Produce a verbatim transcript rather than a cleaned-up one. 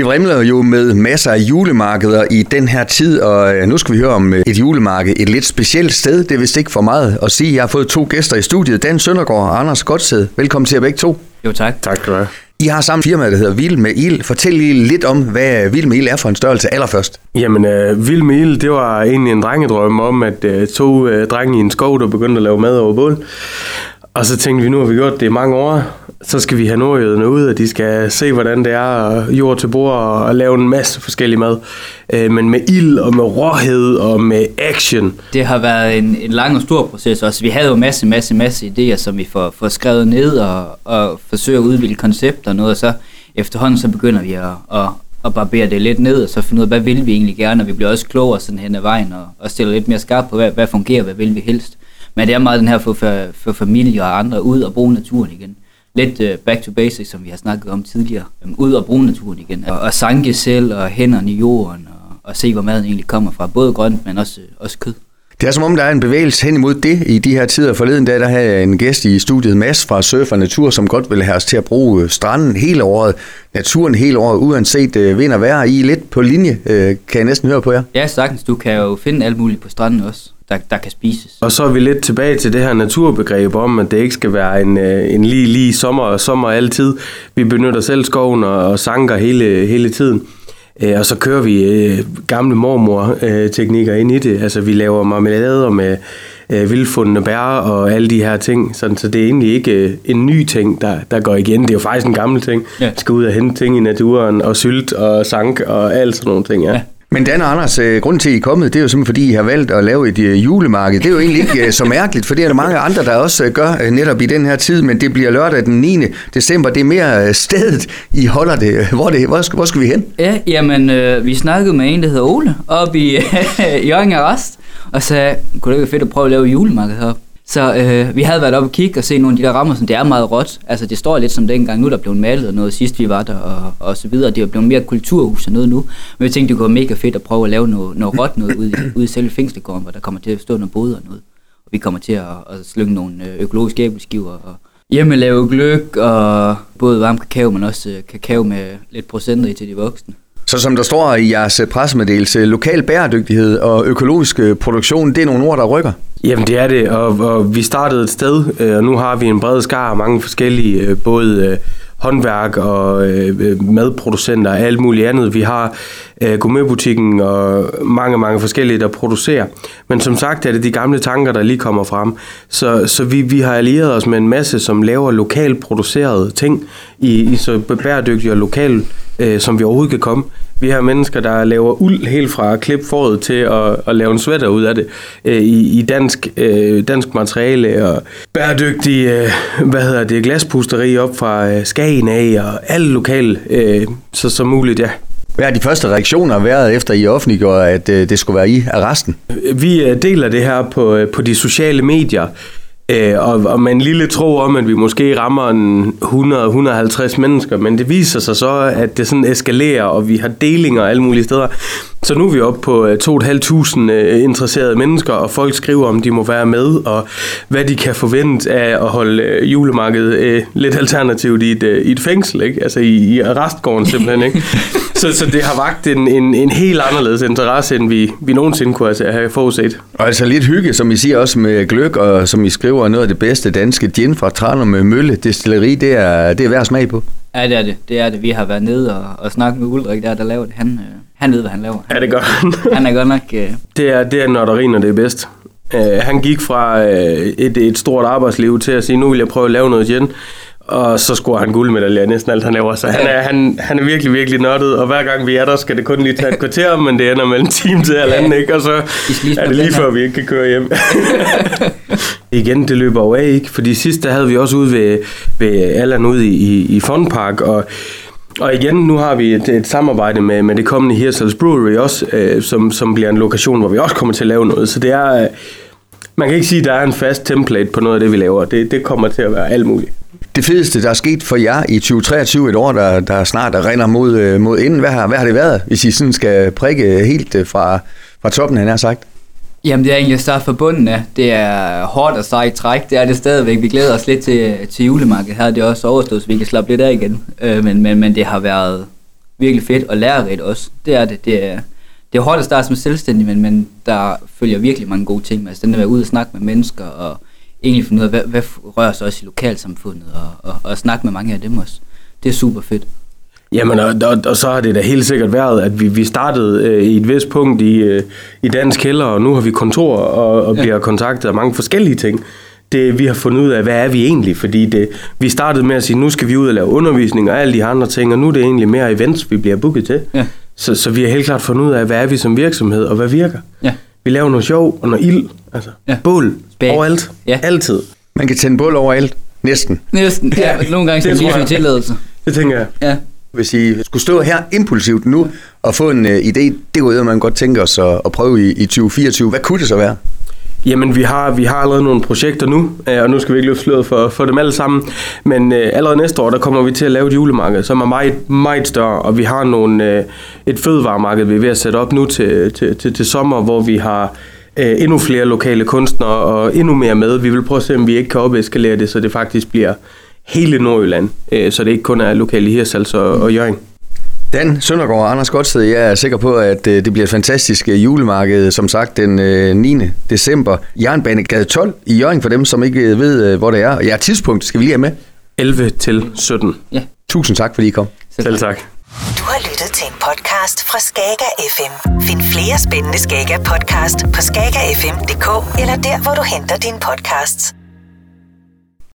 Det vrimler jo med masser af julemarkeder i den her tid, og nu skal vi høre om et julemarked et lidt specielt sted. Det er vist ikke for meget at sige. Jeg har fået to gæster i studiet, Dan Søndergaard og Anders Gotsæd. Velkommen til jer begge to. Jo, tak. Tak skal du have. I har sammen firma, der hedder Vild med Ild. Fortæl lige lidt om, hvad Vild med Ild er for en størrelse allerførst. Jamen, uh, Vild med Ild, det var egentlig en drengedrøm om, at uh, to uh, drenge i en skov, der begyndte at lave mad over bål. Og så tænkte vi, nu har vi gjort det i mange år, så skal vi have nordjyderne ud, og de skal se, hvordan det er jord til bord og lave en masse forskellig mad. Men med ild og med råhed og med action. Det har været en, en lang og stor proces også. Vi havde jo masse, masse, masse idéer, som vi får, får skrevet ned og, og forsøger at udvikle koncepter og noget. Og så efterhånden så begynder vi at, at, at barbere det lidt ned og så finde ud af, hvad vil vi egentlig gerne. Og vi bliver også klogere sådan hen ad vejen og, og stiller lidt mere skarpt på, hvad, hvad fungerer, hvad vil vi helst. Men det er meget den her for, for, for familie og andre ud og bruge naturen igen. Lidt uh, back to basics, som vi har snakket om tidligere. Um, ud og bruge naturen igen. Og, og sanke selv og hænderne i jorden og, og se, hvor maden egentlig kommer fra. Både grønt, men også, også kød. Det er som om, der er en bevægelse hen imod det i de her tider. Forleden dag, der havde en gæst i studiet, Mads fra Surfer Natur, som godt ville have os til at bruge stranden hele året, naturen hele året, uanset øh, vind og vejr. I lidt på linje, øh, kan jeg næsten høre på jer. Ja, sagtens. Du kan jo finde alt muligt på stranden også. Der, der kan spises. Og så er vi lidt tilbage til det her naturbegreb om, at det ikke skal være en, en lige, lige sommer og sommer altid. Vi benytter selv skoven og, og sanker hele, hele tiden. Øh, og så kører vi øh, gamle mormor-teknikker øh, ind i det. Altså vi laver marmelader med øh, vildfundne bær og alle de her ting. Sådan, så det er egentlig ikke øh, en ny ting, der, der går igen. Det er jo faktisk en gammel ting. Ja. Vi skal ud og hente ting i naturen og sylt og sank og alt sådan nogle ting, ja. ja. Men Dan og Anders, grunden til, I er kommet, det er jo simpelthen, fordi I har valgt at lave et julemarked. Det er jo egentlig ikke så mærkeligt, for det er der mange andre, der også gør netop i den her tid, men det bliver lørdag den niende december. Det er mere stedet, I holder det. Hvor, det, hvor, skal, hvor skal vi hen? Ja, jamen, øh, vi snakkede med en, der hedder Ole, oppe i Hjørring Arrest, og sagde, kunne det ikke være fedt at prøve at lave julemarked heroppe? Så øh, vi havde været oppe og kigge og se nogle af de der rammer, som det er meget råt. Altså det står lidt som dengang, nu der blev malet og noget sidst vi var der og, og så videre. Det er blevet mere kulturhus og noget nu. Men vi tænkte, det kunne være mega fedt at prøve at lave noget, noget råt noget ude, ude i selve fængslegården, hvor der kommer til at stå nogle boder og noget. Og vi kommer til at, at slynge nogle økologiske æbleskiver og hjemmelave gløgg og både varm kakao, men også kakao med lidt procenter i til de voksne. Så som der står i jeres pressemeddelelse, lokal bæredygtighed og økologisk produktion, det er nogle ord, der rykker? Jamen det er det, og, og vi startede et sted, og nu har vi en bred skare af mange forskellige, både håndværk og madproducenter og alt muligt andet. Vi har gourmetbutikken og mange, mange forskellige, der producerer. Men som sagt er det de gamle tanker, der lige kommer frem. Så, så vi, vi har allieret os med en masse, som laver lokalt producerede ting, i, i så bæredygtige og lokale, som vi overhovedet kan komme. Vi har mennesker, der laver uld helt fra at klippe foråret til at, at lave en sweater ud af det i, i dansk, øh, dansk materiale og bæredygtige øh, hvad hedder det, glaspusteri op fra øh, Skaggen af og alle lokale øh, så som muligt, ja. Hvad har de første reaktioner været efter I offentliggjorde, at øh, det skulle være i Arresten? Vi øh, deler det her på, øh, på de sociale medier. Og med en lille tro om, at vi måske rammer hundrede til hundrede og halvtreds mennesker, men det viser sig så, at det sådan eskalerer, og vi har delinger alle mulige steder. Så nu er vi oppe på to tusind fem hundrede interesserede mennesker, og folk skriver, om de må være med, og hvad de kan forvente af at holde julemarkedet lidt alternativt i et, i et fængsel, ikke? Altså i, i arrestgården simpelthen, ikke? Så, så det har vakt en, en, en helt anderledes interesse, end vi, vi nogensinde kunne altså have forudset. Og altså lidt hygge, som I siger også med gløgg, og som I skriver, noget af det bedste danske gin fra Tranum med Mølle Destilleri, det er, det er værd at smage på. Ja, det er det. Det er det. Vi har været nede og, og snakket med Ulrik, der der laver det. Han, øh, han ved, hvad han laver. Han, ja, det gør han. Han er godt nok... Øh... Det er, det er notteri, når det er bedst. Uh, han gik fra uh, et, et stort arbejdsliv til at sige, nu vil jeg prøve at lave noget gin. Og så scorer han guldmedaljer næsten alt, han laver. Så han er, han, han er virkelig, virkelig nuttet. Og hver gang vi er der, skal det kun lige tage et kvarter, men det ender mellem en time til halvanden, ikke? Og så er det lige før, vi ikke kan køre hjem. Igen, det løber jo af, ikke? Fordi sidst, der havde vi også ude ved, ved Allan ude i, i, i Fondpark, og Og igen, nu har vi et, et samarbejde med, med det kommende Hearsels Brewery også, øh, som, som bliver en lokation, hvor vi også kommer til at lave noget. Så det er, øh, man kan ikke sige, at der er en fast template på noget af det, vi laver. Det, det kommer til at være alt muligt. Det fedeste, der er sket for jer i tyve treogtyve, et år, der, der snart rinder mod, mod inden, hvad har, hvad har det været, hvis I sådan skal prikke helt fra, fra toppen, han har sagt? Jamen det er egentlig at starte fra bunden af. Det er hårdt og sejt træk, det er det stadigvæk. Vi glæder os lidt til, til julemarkedet her. Det er også overstået, så vi kan slappe lidt af igen. Øh, men, men, men det har været virkelig fedt og lærerigt også. Det er det. Det er, det er hårdt at starte som selvstændig, men, men der følger virkelig mange gode ting med. Altså den der at være ude og snakke med mennesker og egentlig finde ud af, hvad, hvad rører sig også i lokalsamfundet og, og, og snakke med mange af dem også. Det er super fedt. Jamen, og, og, og så har det da helt sikkert været, at vi, vi startede øh, i et vist punkt i, øh, i Dans Kælder, og nu har vi kontor og, og bliver ja. kontaktet af mange forskellige ting. Det, vi har fundet ud af, hvad er vi egentlig? Fordi det, vi startede med at sige, nu skal vi ud og lave undervisning og alle de andre ting, og nu er det egentlig mere events, vi bliver booket til. Ja. Så, så vi har helt klart fundet ud af, hvad er vi som virksomhed, og hvad virker? Ja. Vi laver noget sjov og noget ild, altså ja. bål Spæk. overalt, ja. altid. Man kan tænde bål overalt, næsten. Næsten, ja, ja. nogle gange skal det, man tilladelse. Det tænker jeg. Ja. Hvis I skulle stå her impulsivt nu og få en uh, idé, det kunne man godt tænke os at, at prøve i, i tyve fireogtyve. Hvad kunne det så være? Jamen, vi har, vi har allerede nogle projekter nu, og nu skal vi ikke løfte sløret for, for dem alle sammen. Men øh, allerede næste år, der kommer vi til at lave et julemarked, som er meget, meget større. Og vi har nogle, øh, et fødevaremarked, vi er ved at sætte op nu til, til, til, til sommer, hvor vi har øh, endnu flere lokale kunstnere og endnu mere med. Vi vil prøve at se, om vi ikke kan opeskalere det, så det faktisk bliver hele Nordjylland, øh, så det ikke kun er lokale i Hearsels og, og Hjørring. Dan Søndergaard og Anders Gotsæd, jeg er sikker på, at det bliver et fantastisk julemarked, som sagt den niende december. Jernbanegade tolv i Hjørring, for dem, som ikke ved, hvor det er. Og ja, tidspunkt skal vi lige have med. elleve til sytten. Ja. Tusind tak, fordi I kom. Selv, Selv tak. Du har lyttet til en podcast fra Skagga F M. Find flere spændende Skagga podcast på skagga f m punktum d k eller der, hvor du henter dine podcasts.